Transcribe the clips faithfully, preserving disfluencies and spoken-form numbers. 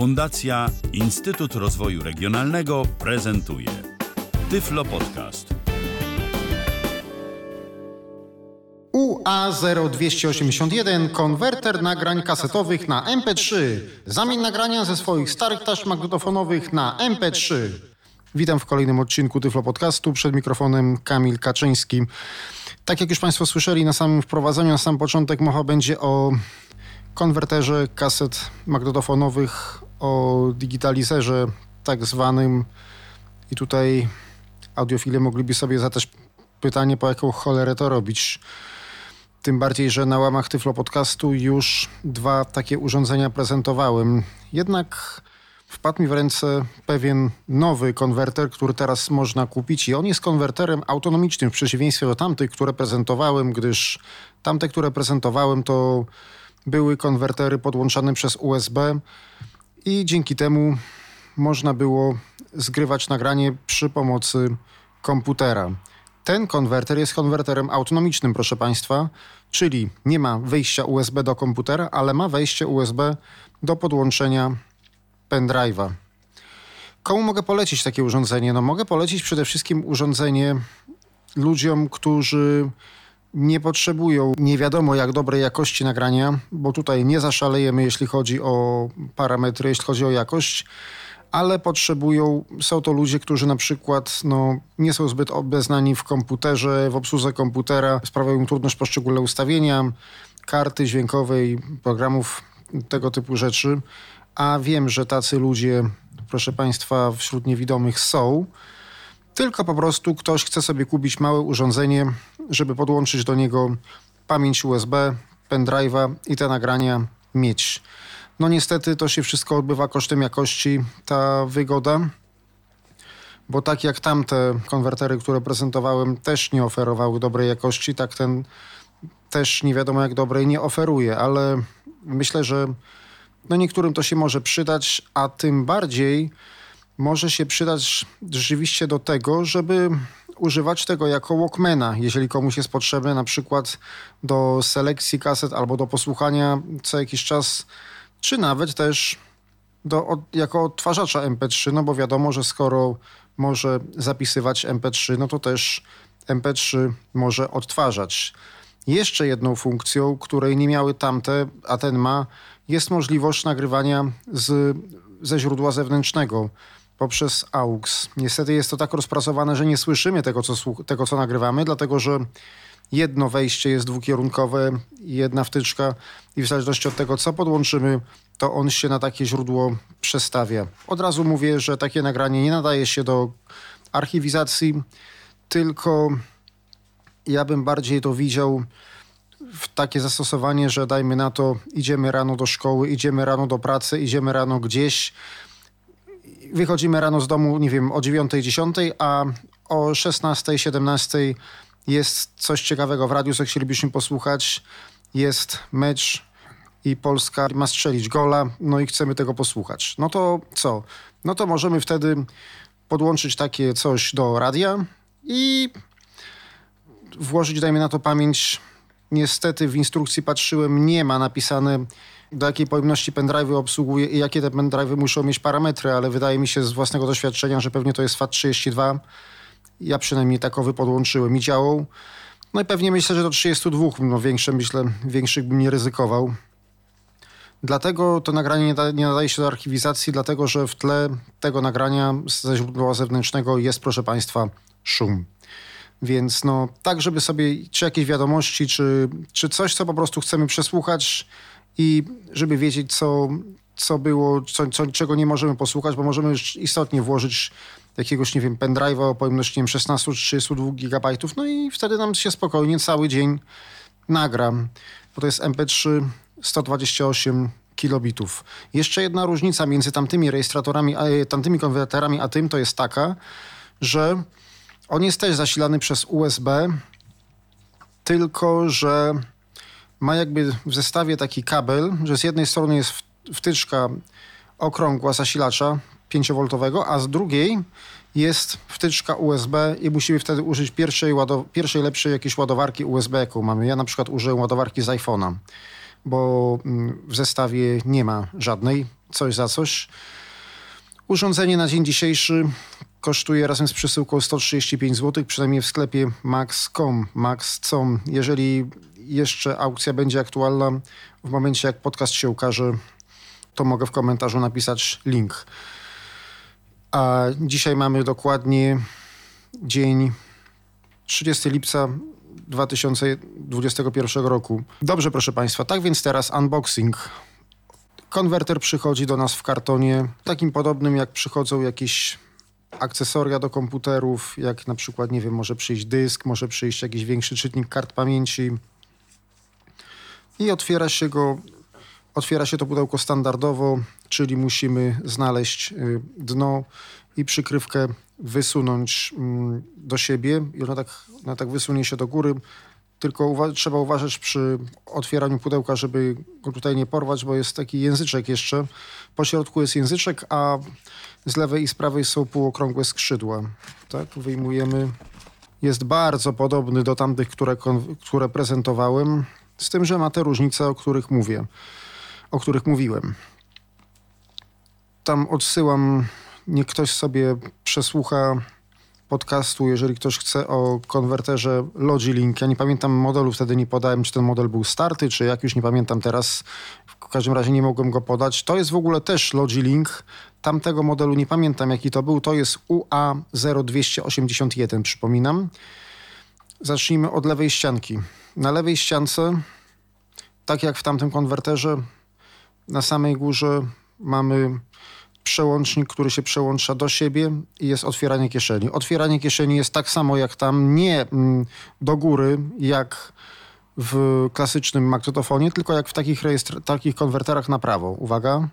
Fundacja Instytut Rozwoju Regionalnego prezentuje Tyflo Podcast. U A zero dwa osiem jeden konwerter nagrań kasetowych na M P trzy. Zamień nagrania ze swoich starych taśm magnetofonowych na M P trzy. Witam w kolejnym odcinku Tyflo Podcastu. Przed mikrofonem Kamil Kaczyński. Tak jak już Państwo słyszeli na samym wprowadzeniu, na sam początek mowa będzie o konwerterze kaset magnetofonowych, o digitalizerze tak zwanym. I tutaj audiofile mogliby sobie zadać pytanie, po jaką cholerę to robić. Tym bardziej, że na łamach Tyflo Podcastu już dwa takie urządzenia prezentowałem. Jednak wpadł mi w ręce pewien nowy konwerter, który teraz można kupić i on jest konwerterem autonomicznym w przeciwieństwie do tamtych, które prezentowałem, gdyż tamte, które prezentowałem, to były konwertery podłączane przez U S B i dzięki temu można było zgrywać nagranie przy pomocy komputera. Ten konwerter jest konwerterem autonomicznym, proszę Państwa, czyli nie ma wyjścia U S B do komputera, ale ma wejście U S B do podłączenia pendrive'a. Komu mogę polecić takie urządzenie? No mogę polecić przede wszystkim urządzenie ludziom, którzy nie potrzebują nie wiadomo jak dobrej jakości nagrania, bo tutaj nie zaszalejemy, jeśli chodzi o parametry, jeśli chodzi o jakość, ale potrzebują, są to ludzie, którzy na przykład no, nie są zbyt obeznani w komputerze, w obsłudze komputera, sprawiają im trudność poszczególne ustawienia, karty dźwiękowej, programów, tego typu rzeczy. A wiem, że tacy ludzie, proszę Państwa, wśród niewidomych są, tylko po prostu ktoś chce sobie kupić małe urządzenie, żeby podłączyć do niego pamięć U S B, pendrive'a i te nagrania mieć. No niestety to się wszystko odbywa kosztem jakości, ta wygoda, bo tak jak tamte konwertery, które prezentowałem, też nie oferowały dobrej jakości, tak ten też nie wiadomo jak dobrej nie oferuje, ale myślę, że no niektórym to się może przydać, a tym bardziej może się przydać rzeczywiście do tego, żeby używać tego jako walkmana, jeżeli komuś jest potrzebne na przykład do selekcji kaset albo do posłuchania co jakiś czas, czy nawet też do, od, jako odtwarzacza M P trzy, no bo wiadomo, że skoro może zapisywać M P trzy, no to też M P trzy może odtwarzać. Jeszcze jedną funkcją, której nie miały tamte, a ten ma, jest możliwość nagrywania z, ze źródła zewnętrznego poprzez A U X. Niestety jest to tak rozpracowane, że nie słyszymy tego co, tego, co nagrywamy, dlatego że jedno wejście jest dwukierunkowe, jedna wtyczka i w zależności od tego, co podłączymy, to on się na takie źródło przestawia. Od razu mówię, że takie nagranie nie nadaje się do archiwizacji, tylko ja bym bardziej to widział w takie zastosowanie, że dajmy na to, idziemy rano do szkoły, idziemy rano do pracy, idziemy rano gdzieś, wychodzimy rano z domu, nie wiem, o dziewiątej, dziesiątej, a o szesnastej, siedemnastej jest coś ciekawego w radiu, co chcielibyśmy posłuchać, jest mecz i Polska ma strzelić gola, no i chcemy tego posłuchać. No to co? No to możemy wtedy podłączyć takie coś do radia i włożyć, dajmy na to, pamięć. Niestety w instrukcji patrzyłem, nie ma napisane, do jakiej pojemności pendrive'y obsługuje i jakie te pendrive'y muszą mieć parametry, ale wydaje mi się z własnego doświadczenia, że pewnie to jest F A T trzydzieści dwa. Ja przynajmniej takowy podłączyłem i działał. No i pewnie myślę, że do trzydziestu dwóch, no większe, myślę, większych bym nie ryzykował. Dlatego to nagranie nie, da, nie nadaje się do archiwizacji, dlatego że w tle tego nagrania ze źródła zewnętrznego jest, proszę Państwa, szum. Więc no tak, żeby sobie czy jakieś wiadomości, czy, czy coś, co po prostu chcemy przesłuchać i żeby wiedzieć, co, co było, co, co, czego nie możemy posłuchać, bo możemy istotnie włożyć jakiegoś, nie wiem, pendrive'a o pojemności, nie wiem, szesnaście czy trzydzieści dwa gigabajtów, no i wtedy nam się spokojnie cały dzień nagra, bo to jest M P trzy sto dwadzieścia osiem kilobitów. Jeszcze jedna różnica między tamtymi rejestratorami, a, tamtymi konwerterami a tym to jest taka, że on jest też zasilany przez U S B, tylko że ma jakby w zestawie taki kabel, że z jednej strony jest wtyczka okrągła zasilacza pięciowoltowego, a z drugiej jest wtyczka U S B i musimy wtedy użyć pierwszej, ładow- pierwszej lepszej jakiejś ładowarki U S B, jaką mamy. Ja na przykład użyłem ładowarki z iPhone'a, bo w zestawie nie ma żadnej. coś za coś. Urządzenie na dzień dzisiejszy kosztuje razem z przesyłką sto trzydzieści pięć złotych, przynajmniej w sklepie Maxcom. Maxcom. Jeżeli jeszcze aukcja będzie aktualna w momencie, jak podcast się ukaże, to mogę w komentarzu napisać link. A dzisiaj mamy dokładnie dzień trzydziestego lipca dwa tysiące dwudziestego pierwszego roku. Dobrze, proszę Państwa, tak więc teraz unboxing. Konwerter przychodzi do nas w kartonie, takim podobnym jak przychodzą jakieś akcesoria do komputerów, jak na przykład, nie wiem, może przyjść dysk, może przyjść jakiś większy czytnik kart pamięci. I otwiera się go, otwiera się to pudełko standardowo, czyli musimy znaleźć dno i przykrywkę wysunąć do siebie. I ona tak, ona tak wysunie się do góry. Tylko uwa- trzeba uważać przy otwieraniu pudełka, żeby go tutaj nie porwać, bo jest taki języczek jeszcze. Po środku jest języczek, a z lewej i z prawej są półokrągłe skrzydła. Tak, wyjmujemy. Jest bardzo podobny do tamtych, które, kon- które prezentowałem, z tym, że ma te różnice, o których mówię, o których mówiłem. Tam odsyłam, niech ktoś sobie przesłucha podcastu, jeżeli ktoś chce, o konwerterze LogiLink. Ja nie pamiętam modelu, wtedy nie podałem, czy ten model był starty, czy jak, już nie pamiętam teraz. W każdym razie nie mogłem go podać. To jest w ogóle też LogiLink. Tamtego modelu nie pamiętam, jaki to był. To jest U A zero dwa osiem jeden, przypominam. Zacznijmy od lewej ścianki. Na lewej ściance, tak jak w tamtym konwerterze, na samej górze mamy przełącznik, który się przełącza do siebie, i jest otwieranie kieszeni. Otwieranie kieszeni jest tak samo jak tam, nie do góry jak w klasycznym magnetofonie, tylko jak w takich, rejestr- takich konwerterach na prawo. Uwaga.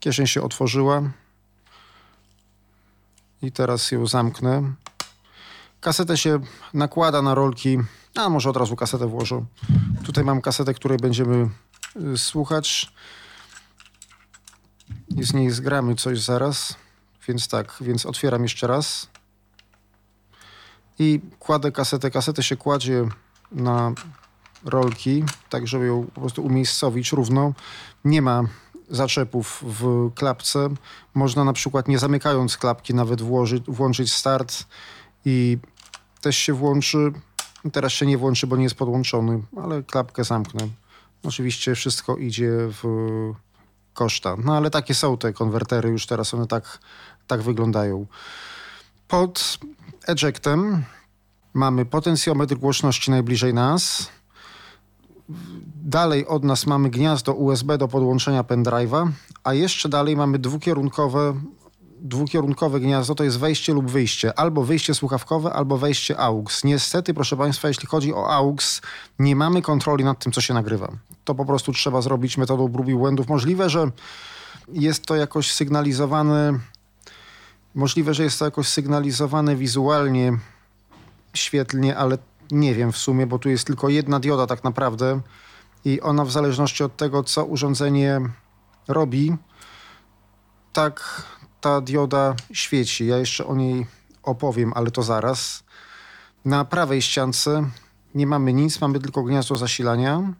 Kieszeń się otworzyła. I teraz ją zamknę. Kasetę się nakłada na rolki. A może od razu kasetę włożę. Tutaj mam kasetę, której będziemy y, słuchać. I z niej zgramy coś zaraz, więc tak, więc otwieram jeszcze raz i kładę kasetę. Kasetę się kładzie na rolki, tak żeby ją po prostu umiejscowić równo. Nie ma zaczepów w klapce. Można na przykład, nie zamykając klapki, nawet włożyć, włączyć start i też się włączy. Teraz się nie włączy, bo nie jest podłączony, ale klapkę zamknę. Oczywiście wszystko idzie w koszta. No ale takie są te konwertery już teraz, one tak, tak wyglądają. Pod ejectem mamy potencjometr głośności najbliżej nas. Dalej od nas mamy gniazdo U S B do podłączenia pendrive'a, a jeszcze dalej mamy dwukierunkowe, dwukierunkowe gniazdo, to jest wejście lub wyjście. Albo wyjście słuchawkowe, albo wejście A U X. Niestety, proszę Państwa, jeśli chodzi o A U X, nie mamy kontroli nad tym, co się nagrywa. To po prostu trzeba zrobić metodą prób i błędów. Możliwe, że jest to jakoś sygnalizowane, możliwe, że jest to jakoś sygnalizowane wizualnie, świetlnie, ale nie wiem w sumie, bo tu jest tylko jedna dioda tak naprawdę i ona w zależności od tego, co urządzenie robi, tak ta dioda świeci. Ja jeszcze o niej opowiem, ale to zaraz. Na prawej ściance nie mamy nic, mamy tylko gniazdo zasilania.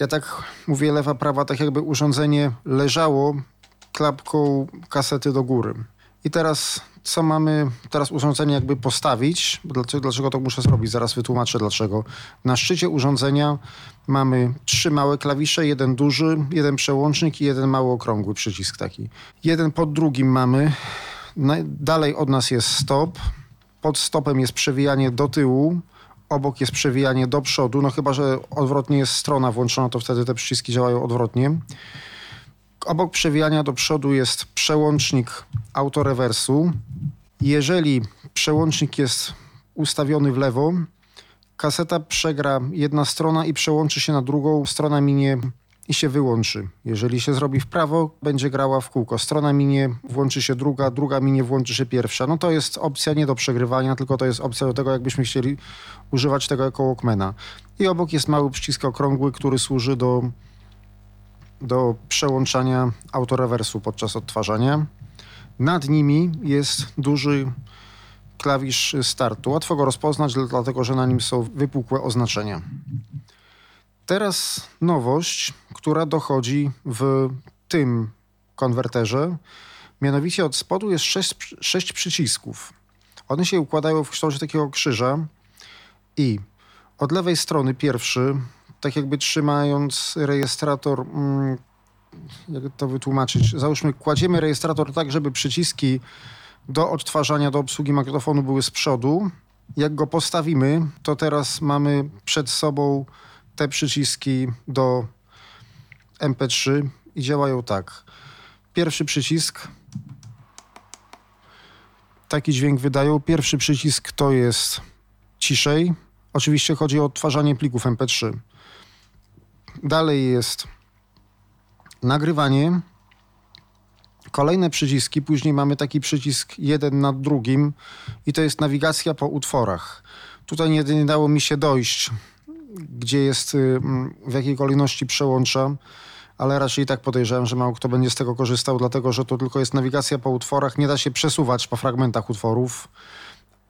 Ja tak mówię lewa, prawa, tak jakby urządzenie leżało klapką kasety do góry. I teraz co mamy? Teraz urządzenie jakby postawić. Dlaczego, dlaczego to muszę zrobić? Zaraz wytłumaczę dlaczego. Na szczycie urządzenia mamy trzy małe klawisze, jeden duży, jeden przełącznik i jeden mały okrągły przycisk taki. Jeden pod drugim mamy. Dalej od nas jest stop. Pod stopem jest przewijanie do tyłu. Obok jest przewijanie do przodu, no chyba że odwrotnie jest strona włączona, to wtedy te przyciski działają odwrotnie. Obok przewijania do przodu jest przełącznik autorewersu. Jeżeli przełącznik jest ustawiony w lewo, kaseta przegra jedna strona i przełączy się na drugą, strona minie i się wyłączy. Jeżeli się zrobi w prawo, będzie grała w kółko. Strona minie, włączy się druga, druga minie, włączy się pierwsza. No to jest opcja nie do przegrywania, tylko to jest opcja do tego, jakbyśmy chcieli używać tego jako Walkmana. I obok jest mały przycisk okrągły, który służy do, do przełączania autorewersu podczas odtwarzania. Nad nimi jest duży klawisz startu. Łatwo go rozpoznać, dlatego że na nim są wypukłe oznaczenia. Teraz nowość, która dochodzi w tym konwerterze. Mianowicie od spodu jest sześć, sześć przycisków. One się układają w kształcie takiego krzyża i od lewej strony pierwszy, tak jakby trzymając rejestrator, mm, jak to wytłumaczyć, załóżmy kładziemy rejestrator tak, żeby przyciski do odtwarzania, do obsługi magnetofonu były z przodu. Jak go postawimy, to teraz mamy przed sobą te przyciski do M P trzy i działają tak. Pierwszy przycisk, taki dźwięk wydają. Pierwszy przycisk to jest ciszej. Oczywiście chodzi o odtwarzanie plików M P trzy. Dalej jest nagrywanie. Kolejne przyciski, później mamy taki przycisk jeden nad drugim i to jest nawigacja po utworach. Tutaj nie, nie dało mi się dojść, gdzie jest, w jakiej kolejności przełączam, ale raczej tak podejrzewam, że mało kto będzie z tego korzystał, dlatego że to tylko jest nawigacja po utworach, nie da się przesuwać po fragmentach utworów.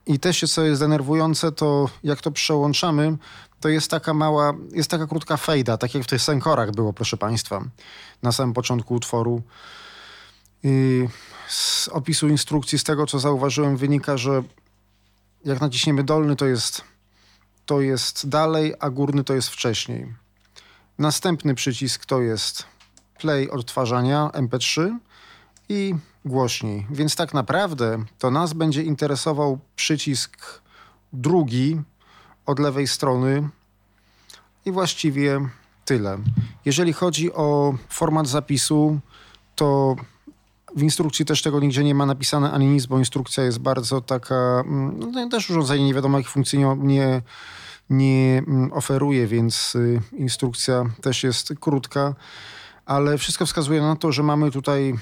I też, co jest denerwujące, to jak to przełączamy, to jest taka mała, jest taka krótka fejda, tak jak w tych senkorach było, proszę Państwa, na samym początku utworu. I z opisu instrukcji, z tego co zauważyłem, wynika, że jak naciśniemy dolny, to jest, to jest dalej, a górny to jest wcześniej. Następny przycisk to jest play odtwarzania M P trzy i głośniej. Więc tak naprawdę to nas będzie interesował przycisk drugi od lewej strony i właściwie tyle. Jeżeli chodzi o format zapisu, to w instrukcji też tego nigdzie nie ma napisane ani nic, bo instrukcja jest bardzo taka, no, też urządzenie nie wiadomo jakich funkcji nie, nie oferuje, więc instrukcja też jest krótka, ale wszystko wskazuje na to, że mamy tutaj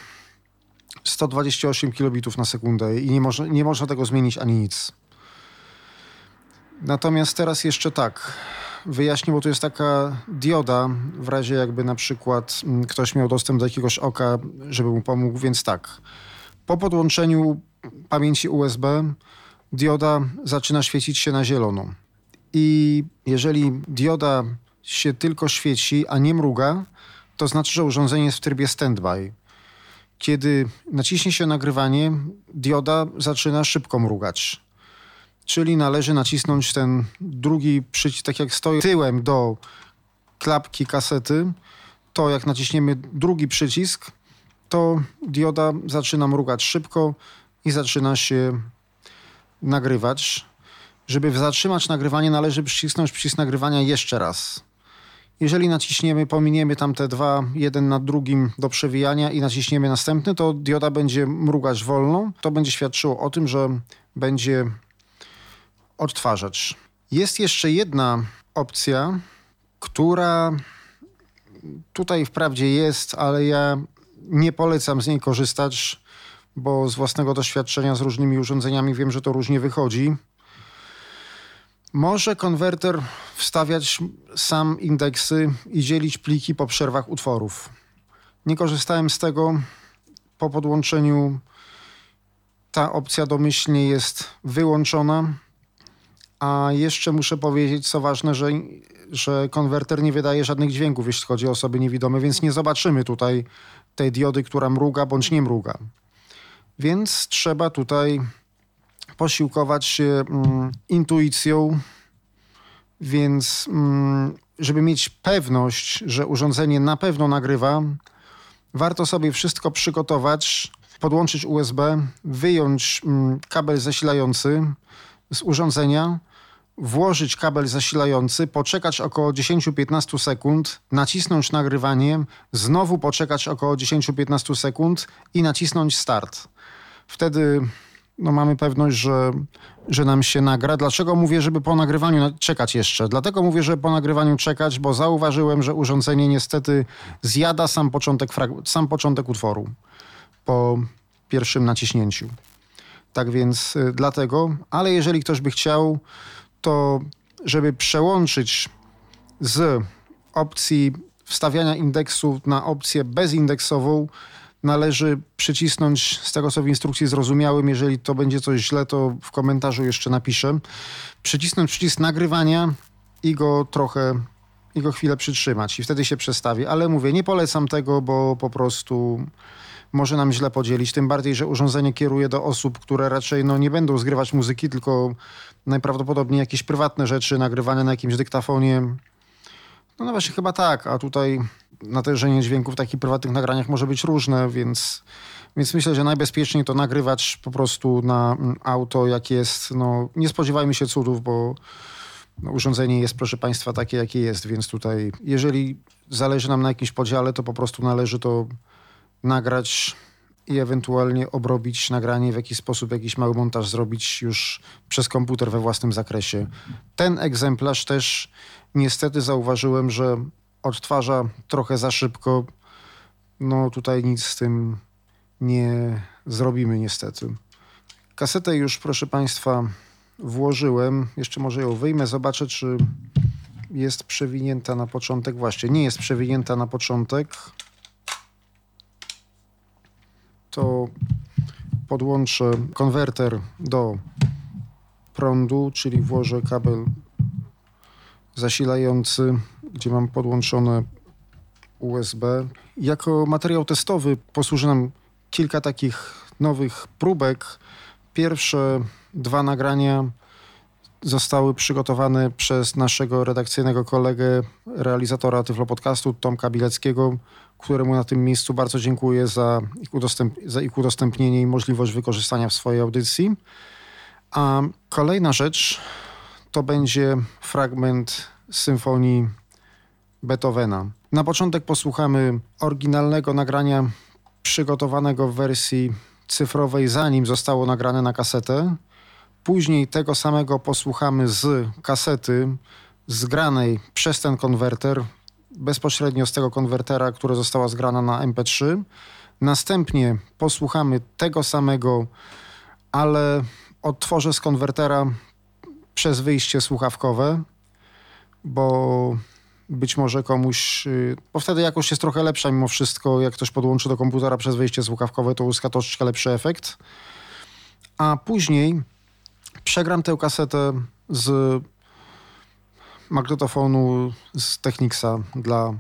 sto dwadzieścia osiem kilobitów na sekundę i nie można, nie można tego zmienić ani nic. Natomiast teraz jeszcze tak, wyjaśnię, bo to jest taka dioda, w razie jakby na przykład ktoś miał dostęp do jakiegoś oka, żeby mu pomógł, więc tak. Po podłączeniu pamięci U S B dioda zaczyna świecić się na zielono. I jeżeli dioda się tylko świeci, a nie mruga, to znaczy, że urządzenie jest w trybie standby. Kiedy naciśnie się nagrywanie, dioda zaczyna szybko mrugać. Czyli należy nacisnąć ten drugi przycisk, tak jak stoję tyłem do klapki kasety, to jak naciśniemy drugi przycisk, to dioda zaczyna mrugać szybko i zaczyna się nagrywać. Żeby zatrzymać nagrywanie, należy przycisnąć przycisk nagrywania jeszcze raz. Jeżeli naciśniemy, pominiemy tam te dwa, jeden nad drugim do przewijania i naciśniemy następny, to dioda będzie mrugać wolno. To będzie świadczyło o tym, że będzie odtwarzacz. Jest jeszcze jedna opcja, która tutaj wprawdzie jest, ale ja nie polecam z niej korzystać, bo z własnego doświadczenia z różnymi urządzeniami wiem, że to różnie wychodzi. Może konwerter wstawiać sam indeksy i dzielić pliki po przerwach utworów. Nie korzystałem z tego. Po podłączeniu ta opcja domyślnie jest wyłączona. A jeszcze muszę powiedzieć, co ważne, że, że konwerter nie wydaje żadnych dźwięków, jeśli chodzi o osoby niewidome, więc nie zobaczymy tutaj tej diody, która mruga bądź nie mruga. Więc trzeba tutaj posiłkować się mm, intuicją, więc mm, żeby mieć pewność, że urządzenie na pewno nagrywa, warto sobie wszystko przygotować, podłączyć U S B, wyjąć mm, kabel zasilający z urządzenia, włożyć kabel zasilający, poczekać około dziesięć do piętnastu sekund, nacisnąć nagrywanie, znowu poczekać około dziesięć do piętnastu sekund i nacisnąć start. Wtedy no, mamy pewność, że, że nam się nagra. Dlaczego mówię, żeby po nagrywaniu czekać jeszcze? Dlatego mówię, że po nagrywaniu czekać, bo zauważyłem, że urządzenie niestety zjada sam początek, sam początek utworu po pierwszym naciśnięciu. Tak więc y, dlatego, ale jeżeli ktoś by chciał, to żeby przełączyć z opcji wstawiania indeksu na opcję bezindeksową, należy przycisnąć, z tego co w instrukcji zrozumiałem, jeżeli to będzie coś źle, to w komentarzu jeszcze napiszę, przycisnąć przycisk nagrywania i go trochę i go chwilę przytrzymać i wtedy się przestawi. Ale mówię, nie polecam tego, bo po prostu może nam źle podzielić. Tym bardziej, że urządzenie kieruje do osób, które raczej no, nie będą zgrywać muzyki, tylko najprawdopodobniej jakieś prywatne rzeczy, nagrywane na jakimś dyktafonie. No, no właśnie chyba tak, a tutaj natężenie dźwięku w takich prywatnych nagraniach może być różne, więc, więc myślę, że najbezpieczniej to nagrywać po prostu na auto, jak jest. No, nie spodziewajmy się cudów, bo no, urządzenie jest, proszę Państwa, takie, jakie jest, więc tutaj jeżeli zależy nam na jakimś podziale, to po prostu należy to nagrać i ewentualnie obrobić nagranie w jakiś sposób, jakiś mały montaż zrobić już przez komputer we własnym zakresie. Ten egzemplarz też niestety zauważyłem, że odtwarza trochę za szybko. No tutaj nic z tym nie zrobimy niestety. Kasetę już, proszę Państwa, włożyłem. Jeszcze może ją wyjmę, zobaczę, czy jest przewinięta na początek. Właśnie, nie jest przewinięta na początek. To podłączę konwerter do prądu, czyli włożę kabel zasilający, gdzie mam podłączone U S B. Jako materiał testowy posłuży nam kilka takich nowych próbek. Pierwsze dwa nagrania zostały przygotowane przez naszego redakcyjnego kolegę, realizatora Tyflo Podcastu, Tomka Bileckiego, któremu na tym miejscu bardzo dziękuję za ich, udostęp- za ich udostępnienie i możliwość wykorzystania w swojej audycji. A kolejna rzecz to będzie fragment Symfonii Beethovena. Na początek posłuchamy oryginalnego nagrania przygotowanego w wersji cyfrowej, zanim zostało nagrane na kasetę. Później tego samego posłuchamy z kasety zgranej przez ten konwerter, bezpośrednio z tego konwertera, która została zgrana na M P trzy. Następnie posłuchamy tego samego, ale odtworzę z konwertera przez wyjście słuchawkowe, bo być może komuś, bo wtedy jakość jest trochę lepsza mimo wszystko, jak ktoś podłączy do komputera przez wyjście słuchawkowe, to uzyska troszeczkę lepszy efekt. A później przegram tę kasetę z magnetofonu z Technicsa dla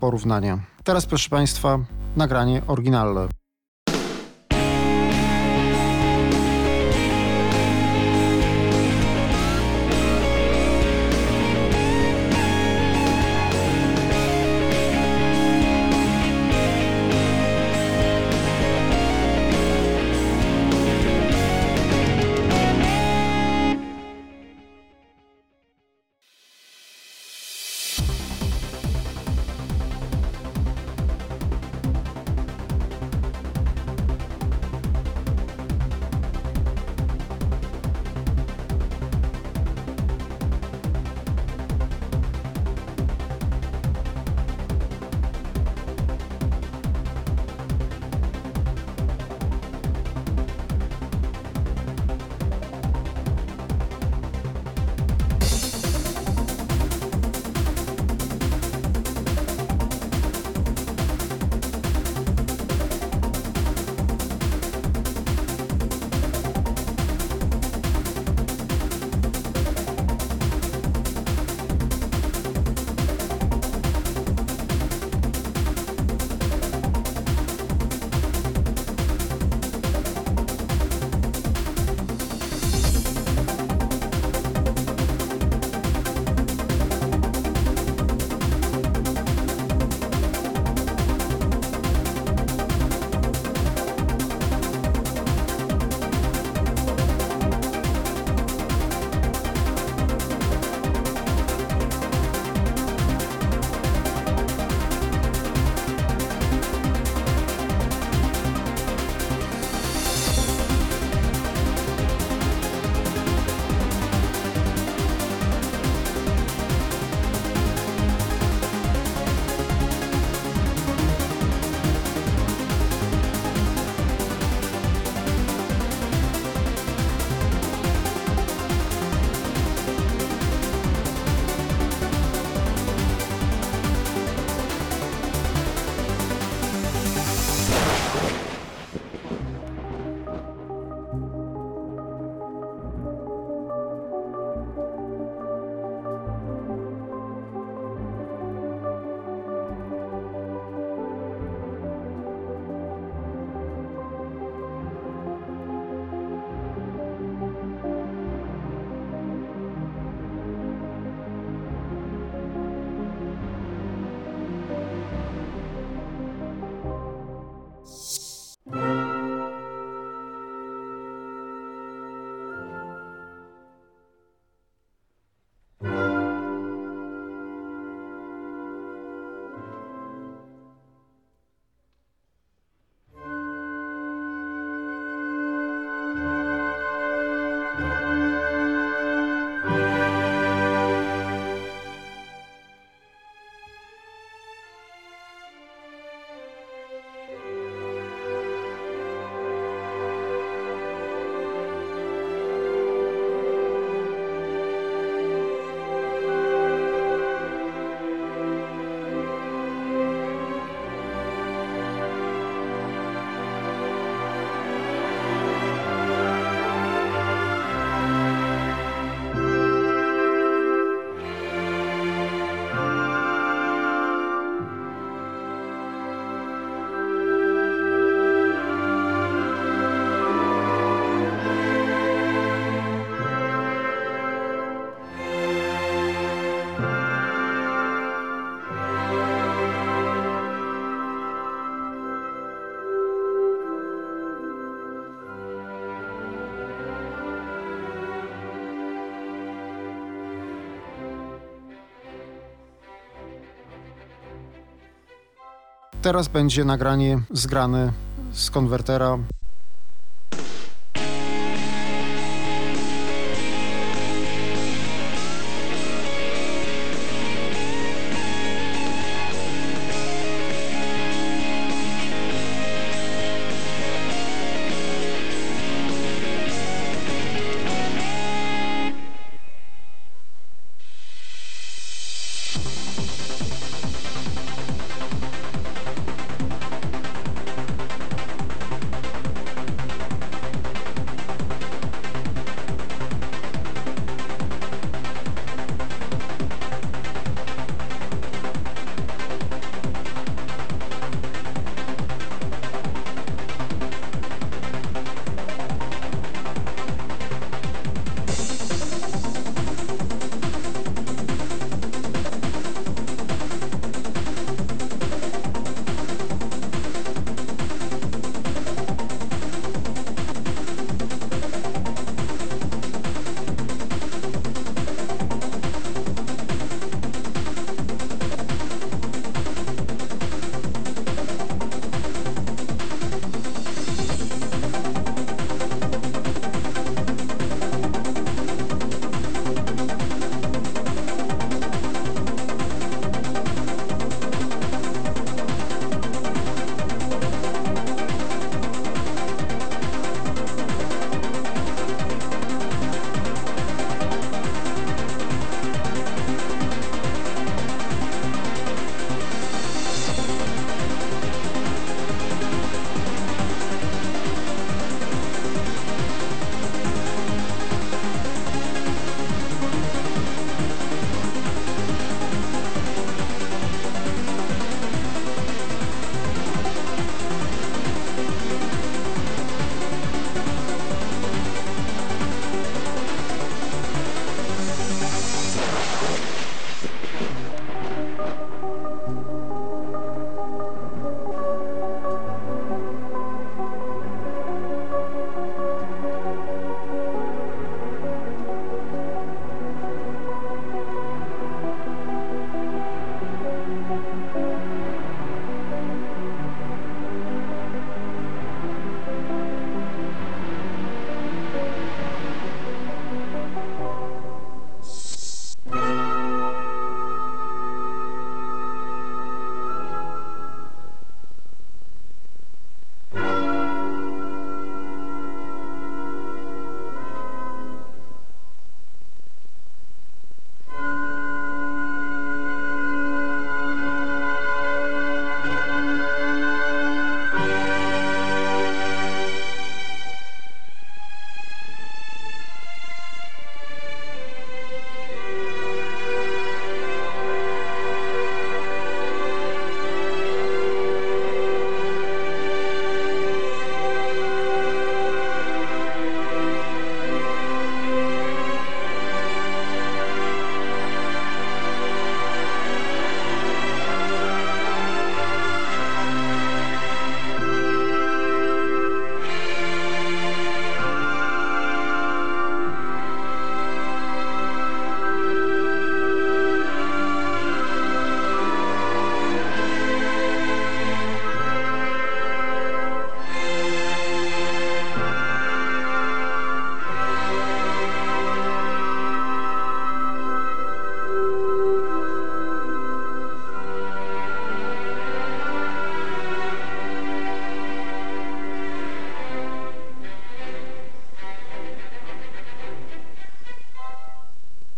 porównania. Teraz, proszę Państwa, nagranie oryginalne. Teraz będzie nagranie zgrane z konwertera.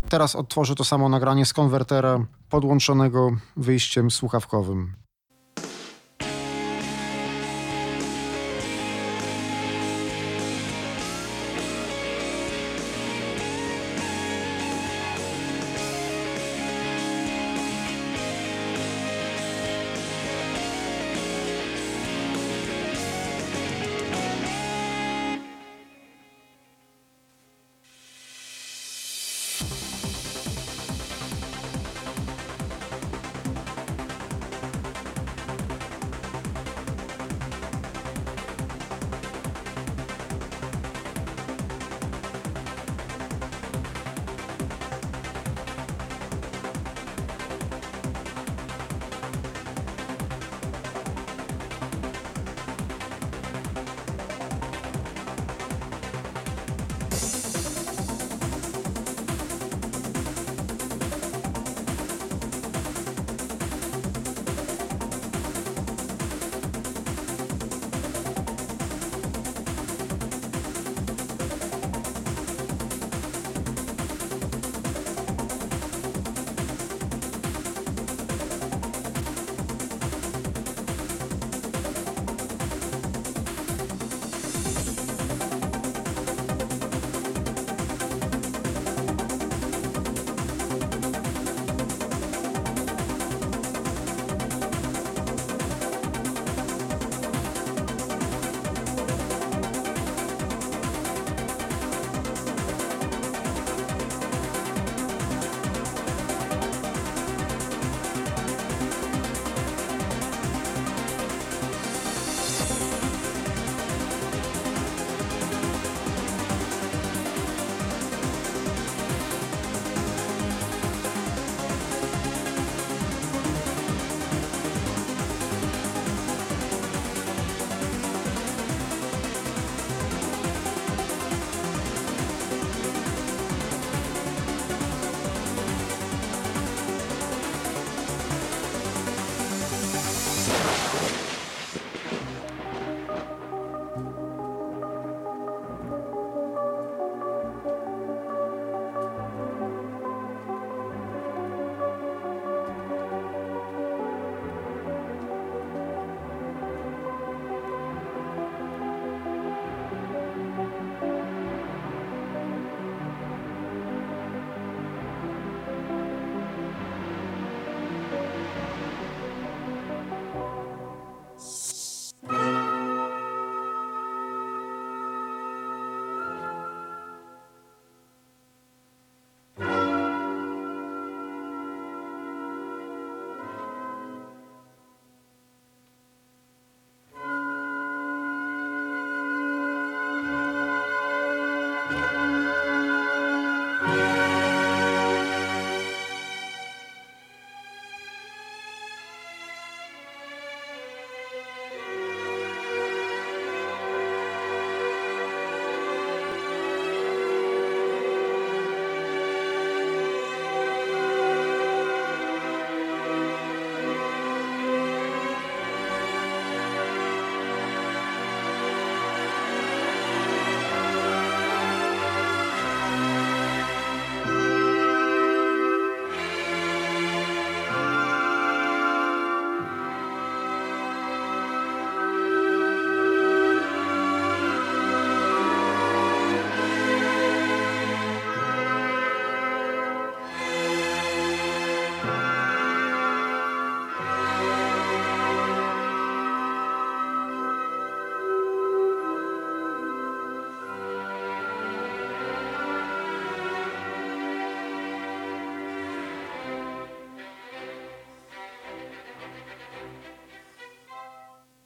Teraz odtworzę to samo nagranie z konwertera podłączonego wyjściem słuchawkowym.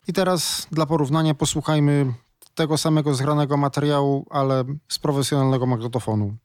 I teraz dla porównania posłuchajmy tego samego zgranego materiału, ale z profesjonalnego magnetofonu.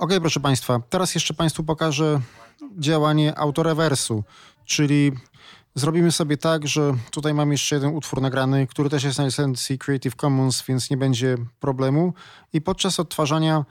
Okej, okay, proszę Państwa, teraz jeszcze Państwu pokażę działanie autorewersu, czyli zrobimy sobie tak, że tutaj mam jeszcze jeden utwór nagrany, który też jest na licencji Creative Commons, więc nie będzie problemu i podczas odtwarzania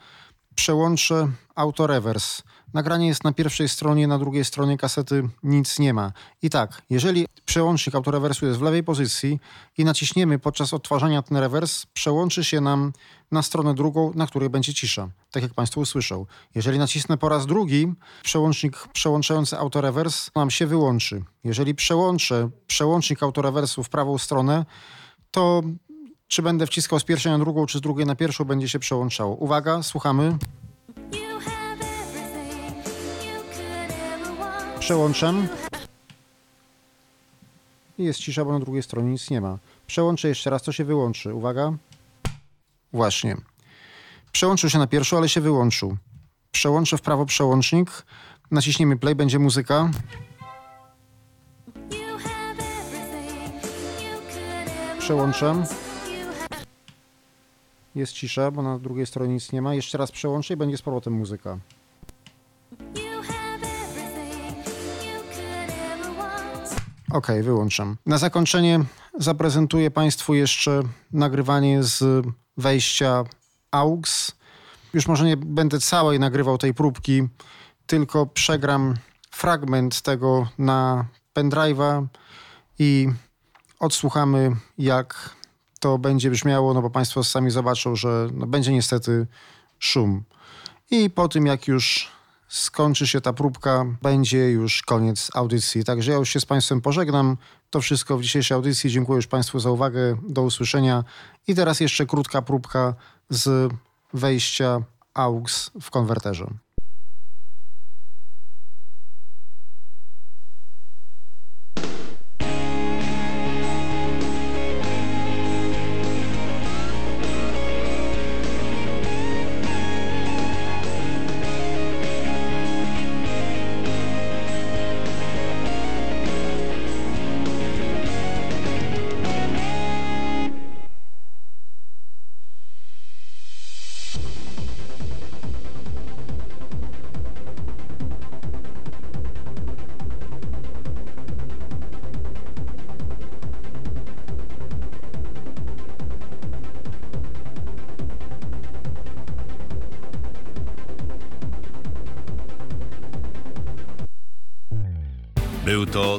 przełączę autorewers. Nagranie jest na pierwszej stronie, na drugiej stronie kasety nic nie ma. I tak, jeżeli przełącznik autorewersu jest w lewej pozycji i naciśniemy podczas odtwarzania ten rewers, przełączy się nam na stronę drugą, na której będzie cisza, tak jak Państwo usłyszą. Jeżeli nacisnę po raz drugi, przełącznik przełączający autorewers nam się wyłączy. Jeżeli przełączę przełącznik autorewersu w prawą stronę, to Czy będę wciskał z pierwszej na drugą, czy z drugiej na pierwszą, będzie się przełączało. Uwaga, słuchamy. Przełączam. I jest cisza, bo na drugiej stronie nic nie ma. Przełączę jeszcze raz, to się wyłączy. Uwaga. Właśnie. Przełączył się na pierwszą, ale się wyłączył. Przełączę w prawo przełącznik. Naciśniemy play, będzie muzyka. Przełączam. Jest cisza, bo na drugiej stronie nic nie ma. Jeszcze raz przełączę i będzie z powrotem muzyka. Ok, wyłączam. Na zakończenie zaprezentuję Państwu jeszcze nagrywanie z wejścia A U X. Już może nie będę całej nagrywał tej próbki, tylko przegram fragment tego na pendrive'a i odsłuchamy, jak to będzie brzmiało, no bo Państwo sami zobaczą, że no będzie niestety szum. I po tym, jak już skończy się ta próbka, będzie już koniec audycji. Także ja już się z Państwem pożegnam. To wszystko w dzisiejszej audycji. Dziękuję już Państwu za uwagę. Do usłyszenia. I teraz jeszcze krótka próbka z wejścia A U X w konwerterze. Był to